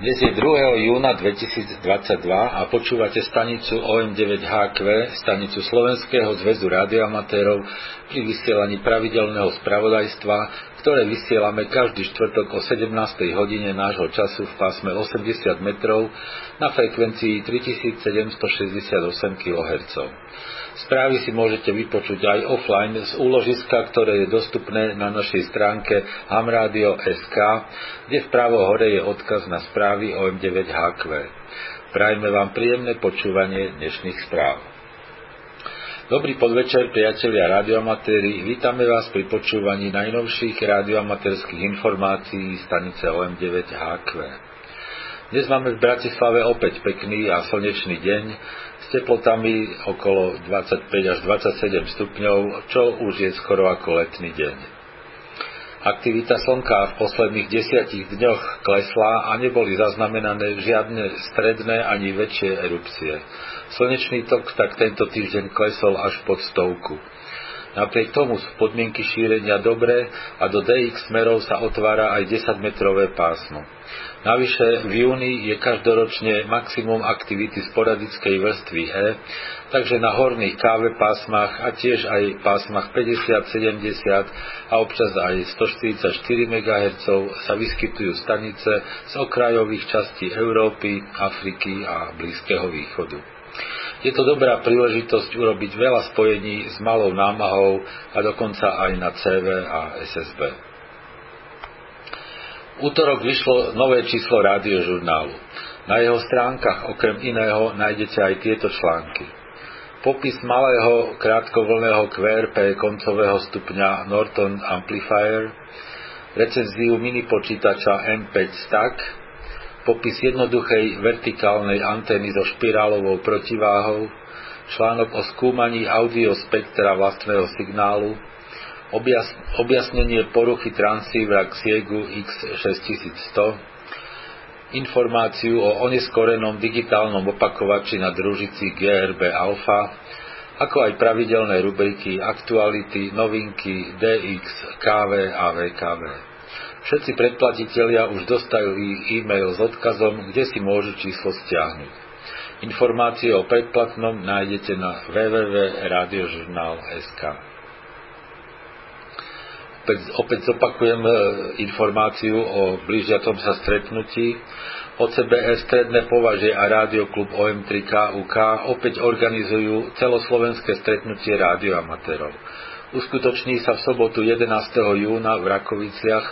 Dnes je 2. júna 2022 a počúvate stanicu OM9HQ, stanicu Slovenského zväzu rádioamatérov, pri vysielaní pravidelného spravodajstva, ktoré vysielame každý štvrtok o 17. hodine nášho času v pásme 80 metrov na frekvencii 3768 kHz. Správy si môžete vypočuť aj offline z úložiska, ktoré je dostupné na našej stránke hamradio.sk, kde vpravo hore je odkaz na správy OM9HQ. Prajme vám príjemné počúvanie dnešných správ. Dobrý podvečer, priatelia radioamatéri, vítame vás pri počúvaní najnovších radioamatérskych informácií stanice OM9HQ. Dnes máme v Bratislave opäť pekný a slnečný deň s teplotami okolo 25 až 27 stupňov, čo už je skoro ako letný deň. Aktivita slnka v posledných 10 dňoch klesla a neboli zaznamenané žiadne stredné ani väčšie erupcie. Slnečný tok tak tento týždeň klesol až pod 100. Napriek tomu sú podmienky šírenia dobré a do DX smerov sa otvára aj 10-metrové pásmo. Navyše v júni je každoročne maximum aktivity sporadickej vrstvy E, takže na horných KV pásmach a tiež aj pásmach 50, 70 a občas aj 144 MHz sa vyskytujú stanice z okrajových častí Európy, Afriky a Blízkeho východu. Je to dobrá príležitosť urobiť veľa spojení s malou námahou a dokonca aj na CV a SSB. V utorok vyšlo nové číslo rádiožurnálu. Na jeho stránkach okrem iného nájdete aj tieto články. Popis malého krátkovoľného QRP koncového stupňa Norton Amplifier, recenziu mini počítača M5Stack, popis jednoduchej vertikálnej antény so špirálovou protiváhou, článok o skúmaní audiospektra vlastného signálu, objasnenie poruchy transívra Xiegu X6100, informáciu o oneskorenom digitálnom opakovači na družici GRB Alfa, ako aj pravidelné rubriky aktuality, novinky, DX, KV a VKV. Všetci predplatitelia už dostajú e-mail s odkazom, kde si môžu číslo stiahnuť. Informácie o predplatnom nájdete na www.radiožurnal.sk. Opäť zopakujem informáciu o blížiacom sa stretnutí. OCBR Stredné považie a Rádioklub OM3KUK opäť organizujú celoslovenské stretnutie rádioamatérov. Uskutoční sa v sobotu 11. júna v Rakoviciach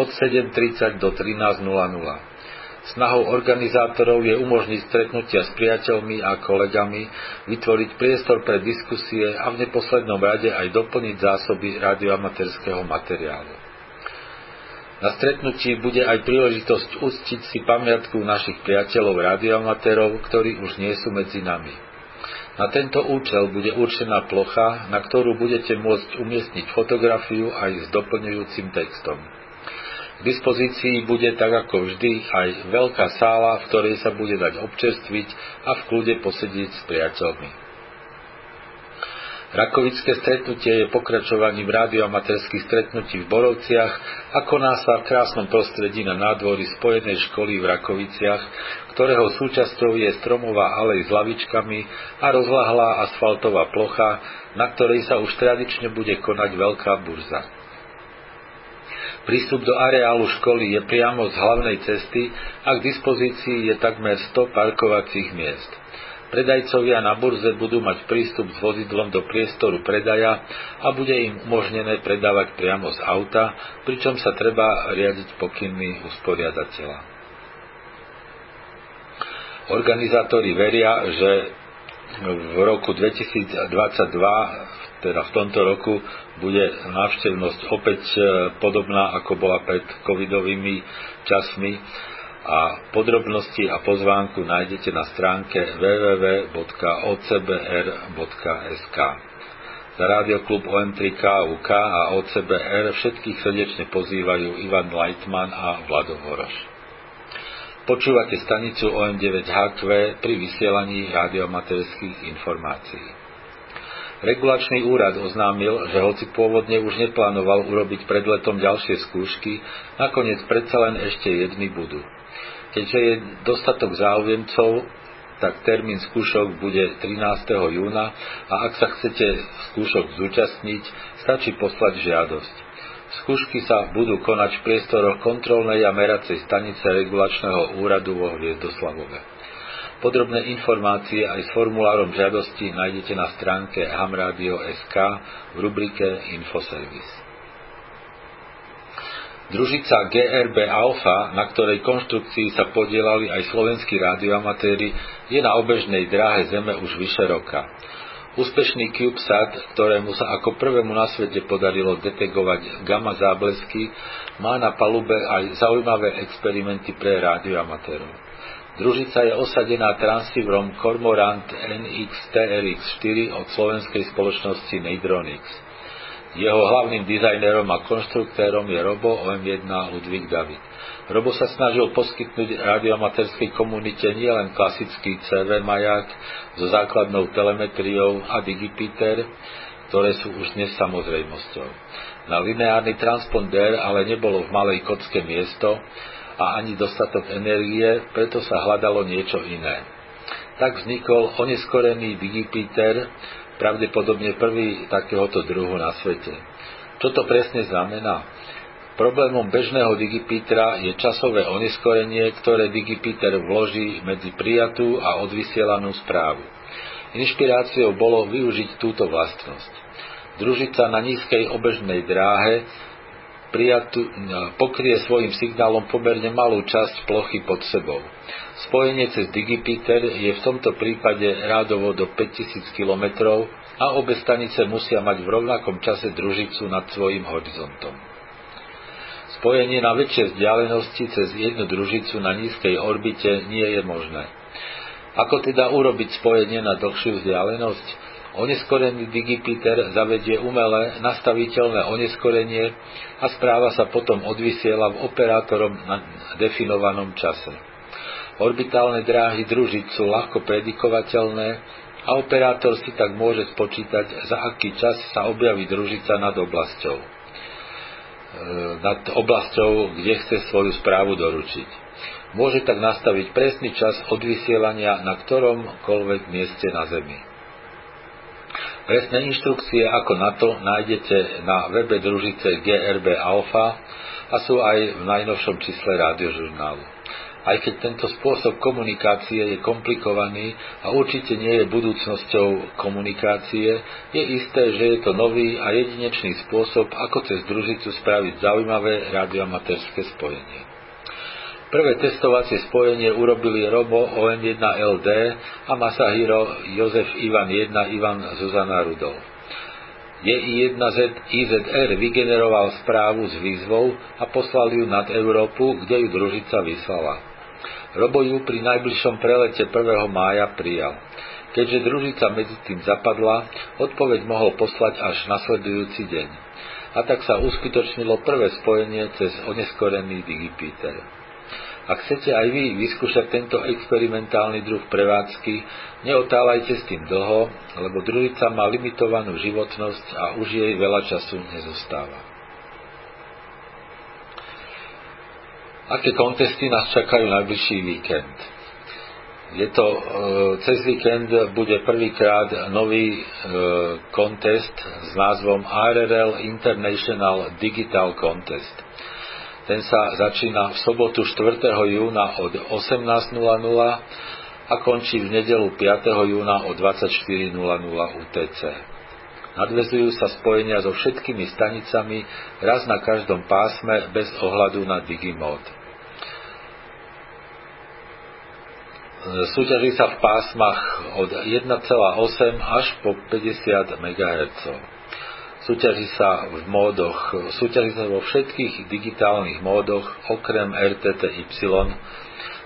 od 7.30 do 13.00. Snahou organizátorov je umožniť stretnutia s priateľmi a kolegami, vytvoriť priestor pre diskusie a v neposlednom rade aj doplniť zásoby radioamatérskeho materiálu. Na stretnutí bude aj príležitosť uctiť si pamiatku našich priateľov radioamatérov, ktorí už nie sú medzi nami. Na tento účel bude určená plocha, na ktorú budete môcť umiestniť fotografiu aj s doplňujúcim textom. K dispozícii bude tak ako vždy aj veľká sála, v ktorej sa bude dať občerstviť a v kľude posedieť s priateľmi. Rakovické stretnutie je pokračovaním rádioamatérskych stretnutí v Borovciach a koná sa v krásnom prostredí na nádvorí Spojenej školy v Rakoviciach, ktorého súčasťou je stromová alej s lavičkami a rozľahlá asfaltová plocha, na ktorej sa už tradične bude konať veľká burza. Prístup do areálu školy je priamo z hlavnej cesty a k dispozícii je takmer 100 parkovacích miest. Predajcovia na burze budú mať prístup s vozidlom do priestoru predaja a bude im umožnené predávať priamo z auta, pričom sa treba riadiť pokynmi usporiadateľa. Organizátori veria, že v roku 2022 teda v tomto roku bude návštevnosť opäť podobná, ako bola pred covidovými časmi a podrobnosti a pozvánku nájdete na stránke www.ocbr.sk. Za Rádioklub OM3KUK a OCBR všetkých srdečne pozývajú Ivan Leitman a Vlado Horoš. Počúvate stanicu OM9HQ pri vysielaní radioamatérskych informácií. Regulačný úrad oznámil, že hoci pôvodne už neplánoval urobiť pred letom ďalšie skúšky, nakoniec predsa len ešte jedny budú. Keďže je dostatok záujemcov, tak termín skúšok bude 13. júna a ak sa chcete skúšok zúčastniť, stačí poslať žiadosť. Skúšky sa budú konať v priestoroch kontrolnej a meracej stanice regulačného úradu vo Hviezdoslavove. Podrobné informácie aj s formulárom žiadosti nájdete na stránke hamradio.sk v rubrike Infoservice. Družica GRB Alfa, na ktorej konštrukcii sa podielali aj slovenskí radioamatéri, je na obežnej dráhe Zeme už vyše roka. Úspešný CubeSat, ktorému sa ako prvému na svete podarilo detegovať gamma záblesky, má na palube aj zaujímavé experimenty pre radioamatérov. Družica je osadená transceiverom Cormorant NXT-RX4 od slovenskej spoločnosti Neidronix. Jeho hlavným dizajnerom a konštruktérom je Robo OM1 Ludvík David. Robo sa snažil poskytnúť radioamatérskej komunite nielen klasický CV maják so základnou telemetriou a digipiter, ktoré sú už dnes samozrejmosťou. Na lineárny transponder ale nebolo v malej kocke miesto a ani dostatok energie, preto sa hľadalo niečo iné. Tak vznikol oneskorený digipiter, pravdepodobne prvý takéhoto druhu na svete. Čo to presne znamená? Problémom bežného digipítera je časové oneskorenie, ktoré digipíter vloží medzi prijatú a odvysielanú správu. Inšpiráciou bolo využiť túto vlastnosť. Družica na nízkej obežnej dráhe pokrie svojim signálom pomerne malú časť plochy pod sebou. Spojenie cez digipiter je v tomto prípade rádovo do 5000 km a obe stanice musia mať v rovnakom čase družicu nad svojím horizontom. Spojenie na väčšie vzdialenosti cez jednu družicu na nízkej orbite nie je možné. Ako teda urobiť spojenie na dlhšiu vzdialenosť? Oneskorený digipiter zavedie umelé nastaviteľné oneskorenie a správa sa potom odvysiela v operátorom na definovanom čase. Orbitálne dráhy družic sú ľahko predikovateľné a operátor si tak môže spočítať, za aký čas sa objaví družica nad oblasťou, kde chce svoju správu doručiť. Môže tak nastaviť presný čas odvysielania na ktoromkoľvek mieste na Zemi. Presné inštrukcie ako na to nájdete na webe družice GRB Alfa a sú aj v najnovšom čísle Radiožurnálu. Aj keď tento spôsob komunikácie je komplikovaný a určite nie je budúcnosťou komunikácie, je isté, že je to nový a jedinečný spôsob, ako cez družicu spraviť zaujímavé radioamatérske spojenie. Prvé testovacie spojenie urobili Robo OM1LD a Masahiro Jozef Ivan 1 Ivan Zuzana Rudolf. JI1IZR vygeneroval správu s výzvou a poslal ju nad Európu, kde ju družica vyslala. Robo ju pri najbližšom prelete 1. mája prijal. Keďže družica medzi tým zapadla, odpoveď mohol poslať až nasledujúci deň. A tak sa uskutočnilo prvé spojenie cez oneskorený digipiter. Ak chcete aj vy vyskúšať tento experimentálny druh prevádzky, neotáľajte s tým dlho, lebo družica má limitovanú životnosť a už jej veľa času nezostáva. Aké kontesty nás čakajú najbližší víkend? Cez víkend bude prvýkrát nový kontest s názvom ARRL International Digital Contest. Ten sa začína v sobotu 4. júna od 18.00 a končí v nedeľu 5. júna o 24.00 UTC. Nadvezujú sa spojenia so všetkými stanicami raz na každom pásme bez ohľadu na digimód. Súťaží sa v pásmach od 1,8 až po 50 MHz. Súťaží sa vo všetkých digitálnych módoch okrem RTTY,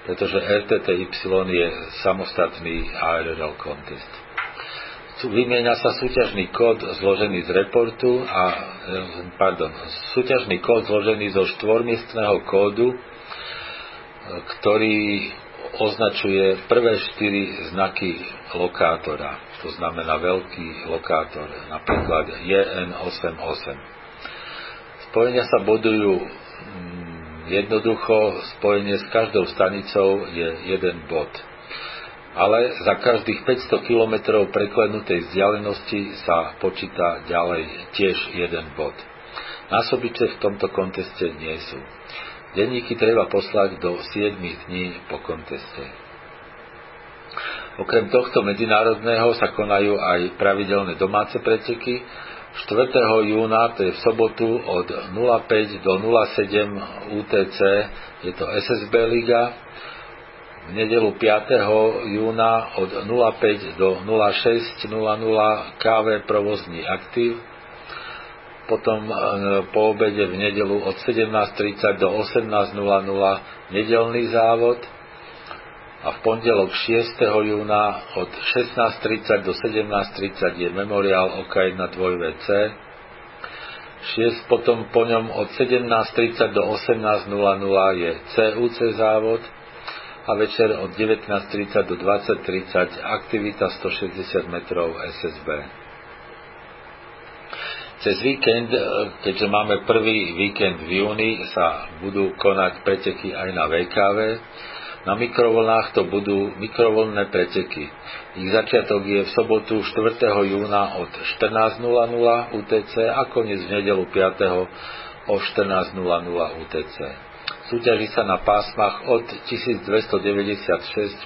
pretože RTTY je samostatný ARRL contest. Vymieňa sa súťažný kód zložený zo štvormiestneho kódu, ktorý označuje prvé 4 znaky lokátora. To znamená veľký lokátor, napríklad JN88. Spojenia sa bodujú Jednoducho spojenie s každou stanicou je jeden bod. Ale za každých 500 km preklenutej vzdialenosti sa počíta ďalej tiež jeden bod. Násobiče v tomto konteste nie sú. Denníky treba poslať do 7 dní po konteste. Okrem tohto medzinárodného sa konajú aj pravidelné domáce preteky. 4. júna, to je v sobotu, od 05 do 07 UTC je to SSB liga. V nedelu 5. júna od 05 do 06.00 KV provozný aktív. Potom po obede v nedelu od 17.30 do 18.00 nedelný závod. A v pondelok 6. júna od 16.30 do 17.30 je memoriál OK1 2VC. Potom po ňom od 17.30 do 18.00 je CUC závod. A večer od 19.30 do 20.30 aktivita 160 metrov SSB. Cez víkend, keďže máme prvý víkend v júni, sa budú konať preteky aj na VKV. Na mikrovlnách to budú mikrovlnné preteky. Ich začiatok je v sobotu 4. júna od 14.00 UTC a koniec v nedelu 5. o 14.00 UTC. Súťaží sa na pásmach od 1296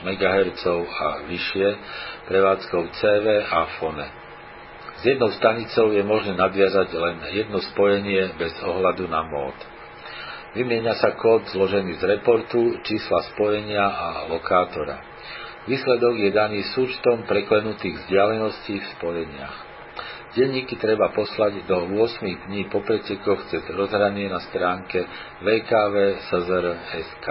MHz a vyššie prevádzkou CV a fone. S jednou stanicou je možné nadviazať len jedno spojenie bez ohľadu na mód. Vymieňa sa kód zložený z reportu, čísla spojenia a lokátora. Výsledok je daný súčtom preklenutých vzdialeností v spojeniach. Denníky treba poslať do 8 dní po pretekoch cez rozhranie na stránke vkv.sr.sk.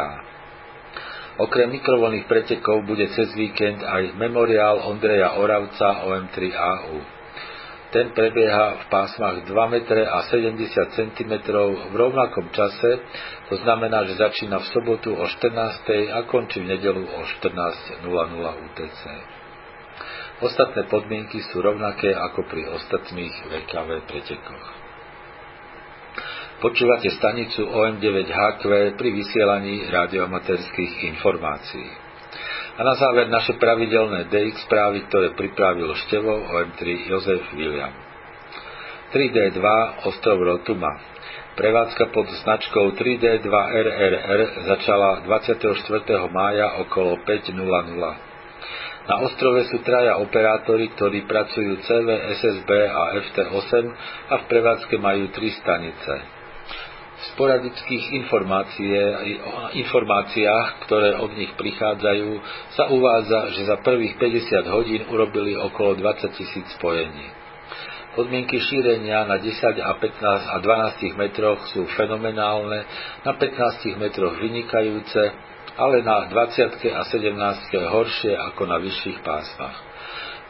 Okrem mikrovlnných pretekov bude cez víkend aj memoriál Ondreja Oravca OM3AU. Ten prebieha v pásmach 2,70 m v rovnakom čase, to znamená, že začína v sobotu o 14.00 a končí v nedelu o 14.00 UTC. Ostatné podmienky sú rovnaké ako pri ostatných VKV pretekoch. Počúvate stanicu OM9HQ pri vysielaní radioamatérskych informácií. A na záver naše pravidelné DX správy, ktoré pripravil števo OM3 Jozef William. 3D2 ostrov Rotuma. Prevádzka pod značkou 3D2RRR začala 24. mája okolo 5.00. Na ostrove sú traja operátori, ktorí pracujú CV, SSB a FT8 a v prevádzke majú 3 stanice. V sporadických informáciách, ktoré od nich prichádzajú, sa uvádza, že za prvých 50 hodín urobili okolo 20 000 spojení. Podmienky šírenia na 10 a 15 a 12 metroch sú fenomenálne, na 15 metroch vynikajúce, ale na 20 a 17 horšie ako na vyšších pásmach.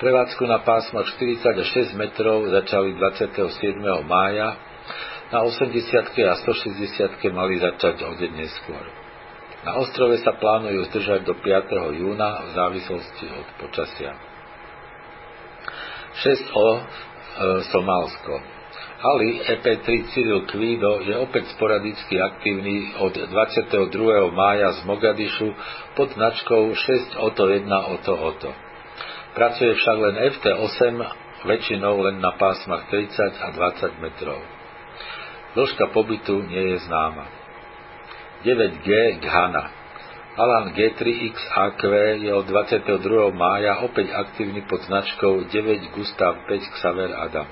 Prevádzku na pásmach 46 metrov začali 27. mája, na 80 a 160 mali začať o deň neskôr. Na ostrove sa plánujú zdržať do 5. júna v závislosti od počasia. 6O Somálsko. Ali EP3 Cyril Kvído je opäť sporadicky aktívny od 22. mája z Mogadišu pod značkou 6OTO1OTOOTO. Pracuje však len FT8, väčšinou len na pásmach 30 a 20 metrov. Dĺžka pobytu nie je známa. 9G Ghana. Alan G3XAQ je od 22. mája opäť aktívny pod značkou 9 Gustav 5 Xaver Adam.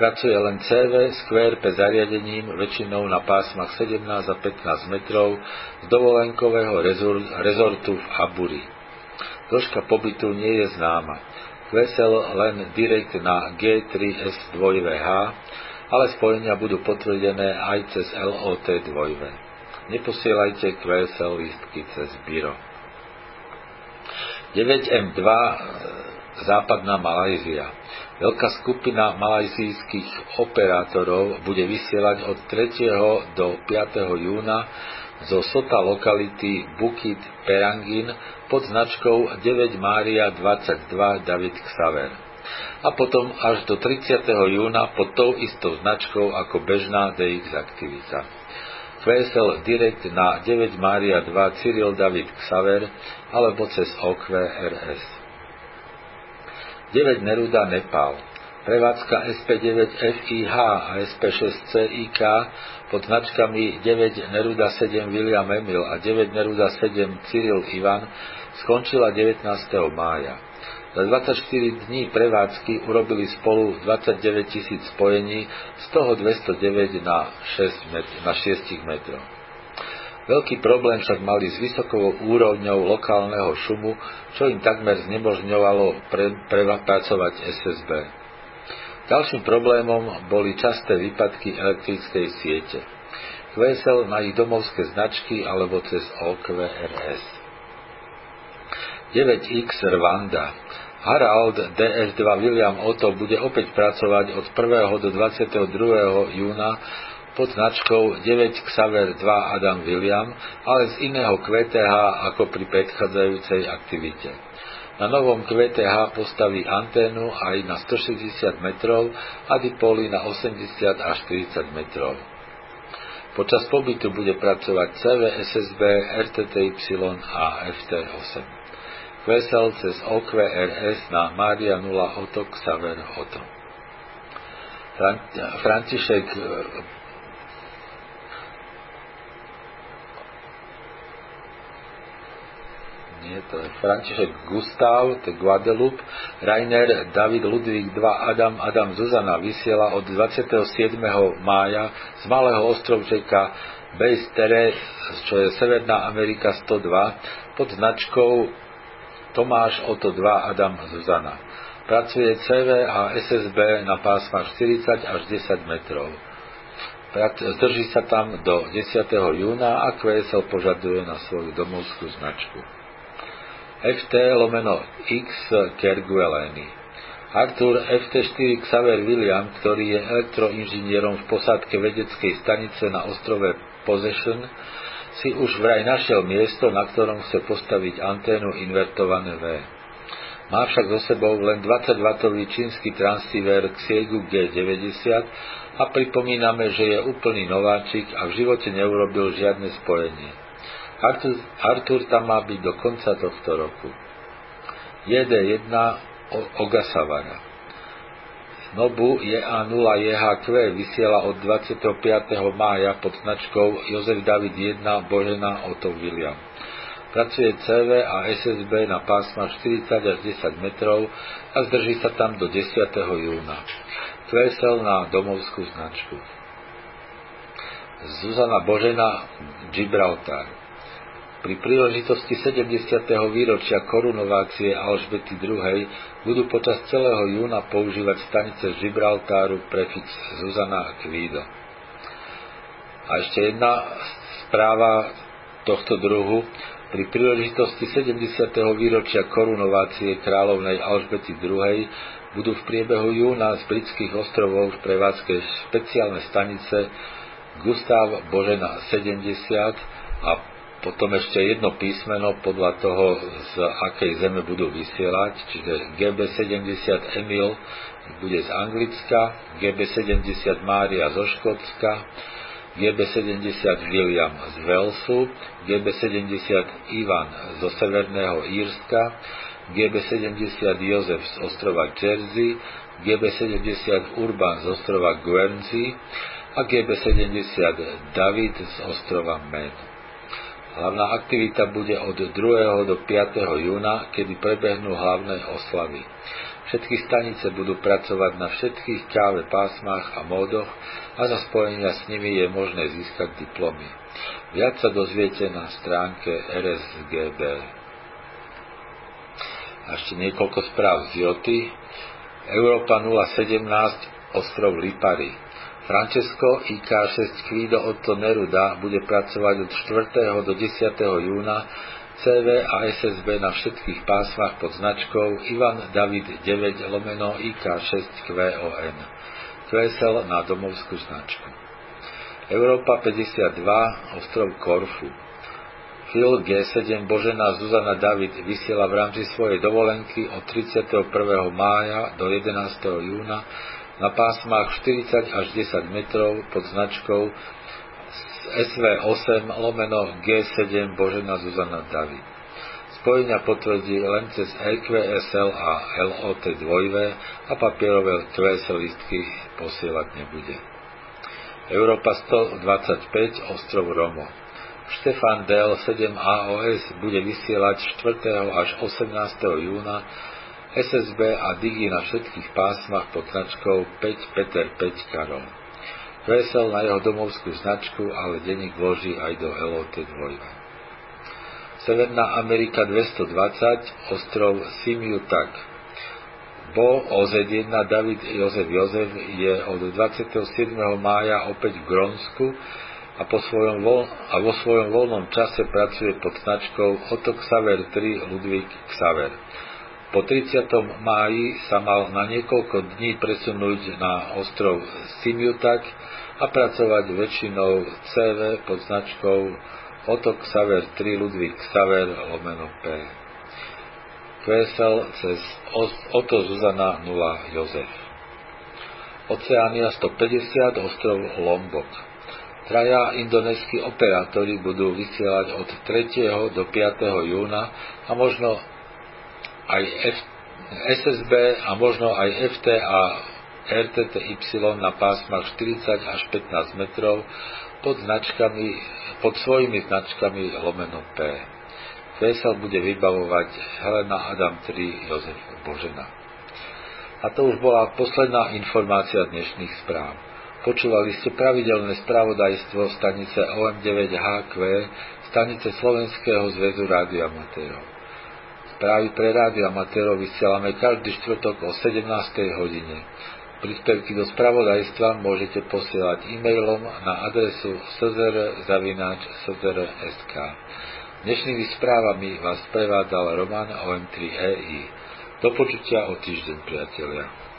Pracuje len CV, Square P zariadením, väčšinou na pásmach 17 a 15 metrov z dovolenkového rezortu v Aburi. Dĺžka pobytu nie je známa. QSL len direkt na G3S2VH, ale spojenia budú potvrdené aj cez LOT2V. Neposielajte QSL lístky cez Biro. 9M2 Západná Malajzia. Veľká skupina malajzijských operátorov bude vysielať od 3. do 5. júna zo SOTA lokality Bukit Perangin pod značkou 9 Mária 22 David Xaver. A potom až do 30. júna pod tou istou značkou ako bežná DX aktivita. QSL direkt na 9 Mária 2 Cyril David Xaver alebo cez OQRS. 9 Neruda Nepal. Prevádzka SP9FIH a SP6CIK pod značkami 9 Neruda 7 William Emil a 9 Neruda 7 Cyril Ivan skončila 19. mája. Za 24 dní prevádzky urobili spolu 29 000 spojení, z toho 209 na 6 metroch. Veľký problém však mali s vysokou úrovňou lokálneho šumu, čo im takmer znemožňovalo prepracovať SSB. Ďalším problémom boli časté výpadky elektrickej siete. QSL na ich domovské značky alebo cez OQRS. 9X Rwanda. Harald DS2 William Otto bude opäť pracovať od 1. do 22. júna pod značkou 9 Xaver 2 Adam William, ale z iného QTH ako pri predchádzajúcej aktivite. Na novom QTH postaví anténu aj na 160 metrov a dipóly na 80 až 40 metrov. Počas pobytu bude pracovať CV, SSB, RTTY a FT8. QSL cez OQRS na Mária 0 Oto Xaver Oto. František Gustav, Guadeloupe, Rainer, David Ludvík 2, Adam Zuzana vysiela od 27. mája z malého ostrovčeka Base Terre, čo je Severná Amerika 102, pod značkou Tomáš Oto 2, Adam Zuzana. Pracuje CV a SSB na pásmach 40 až 10 metrov. Zdrží sa tam do 10. júna a QSL požaduje na svoju domovskú značku. FT-X Kergueleny. Artur FT4 Xaver William, ktorý je elektroinžinierom v posádke vedeckej stanice na ostrove Possession, si už vraj našiel miesto, na ktorom chce postaviť anténu invertované V. Má však so sebou len 20-wattový čínsky transceiver Xiegu G90 a pripomíname, že je úplný nováčik a v živote neurobil žiadne spojenie. Artur tam má byť do konca tohto roku. JD1 Ogasavara. Nobu JA0JHQ vysiela od 25. mája pod značkou Jozef David 1 Božena Otto William. Pracuje CV a SSB na pásma 40 až 10 metrov a zdrží sa tam do 10. júna. QSL na domovskú značku. Zuzana Božena Gibraltar. Pri príležitosti 70. výročia korunovácie Alžbety II. Budú počas celého júna používať stanice z Gibraltáru prefix Zuzana Kvído. A ešte jedna správa tohto druhu. Pri príležitosti 70. výročia korunovácie kráľovnej Alžbety II. Budú v priebehu júna z britských ostrovov v prevádzke špeciálne stanice Gustav Božena 70 a potom ešte jedno písmeno podľa toho, z akej zeme budú vysielať, čiže GB70 Emil bude z Anglicka, GB70 Mária zo Škótska, GB70 William z Walesu, GB70 Ivan zo Severného Írska, GB70 Jozef z ostrova Jersey, GB70 Urban z ostrova Guernsey a GB70 David z ostrova Maine. Hlavná aktivita bude od 2. do 5. júna, kedy prebehnú hlavné oslavy. Všetky stanice budú pracovať na všetkých QAV pásmach a módoch a za spojenia s nimi je možné získať diplomy. Viac sa dozviete na stránke RSGB. A ešte niekoľko správ z Joty. Európa 017, ostrov Lipari. Francesco IK6 Kvido Otto Neruda bude pracovať od 4. do 10. júna CV a SSB na všetkých pásmach pod značkou Ivan David 9 / IK6 QON. QSL na domovskú značku. Európa 52, ostrov Korfu. Phil G7 Božena Zuzana David vysiela v rámci svojej dovolenky od 31. mája do 11. júna na pásmach 40 až 10 metrov pod značkou SV8/G7 Božena Zuzana David. Spojenia potvrdí len cez EQSL a LOT2V a papierové QSL listky posielať nebude. Európa 125 Ostrov Romo. Štefan Del 7AOS bude vysielať 4. až 18. júna SSB a digi na všetkých pásmach pod značkou 5 Peter 5 Karol. Vesel na jeho domovskú značku, ale denník vloží aj do LOT2. Severná Amerika 220, ostrov Simiutak. Bo OZ1 David Jozef je od 27. mája opäť v Grónsku a vo svojom voľnom čase pracuje pod značkou Otto Xaver 3 Ludvík Xaver. Po 30. máji sa mal na niekoľko dní presunúť na ostrov Simiutak a pracovať väčšinou CV pod značkou Otto Xaver 3 Ludvík Xaver /P. QSL cez Otto Zuzana 0 Jozef. Oceania 150 ostrov Lombok. Traja indonéski operátori budú vysielať od 3. do 5. júna a možno aj SSB a možno aj FT a RTTY na pásmach 40 až 15 metrov pod svojimi značkami /P. QSL bude vybavovať Helena Adam 3 Jozef Božena. A to už bola posledná informácia dnešných správ. Počúvali ste pravidelné spravodajstvo stanice OM9HQ, stanice Slovenského zväzu rádioamatérov. Správy pre rádioamatérov vysielame každý štvrtok o 17. hodine. Príspevky do spravodajstva môžete posielať e-mailom na adresu szr@szr.sk. Dnešnými správami vás prevádzal Roman OM3EI. Do počutia o týždeň, priatelia.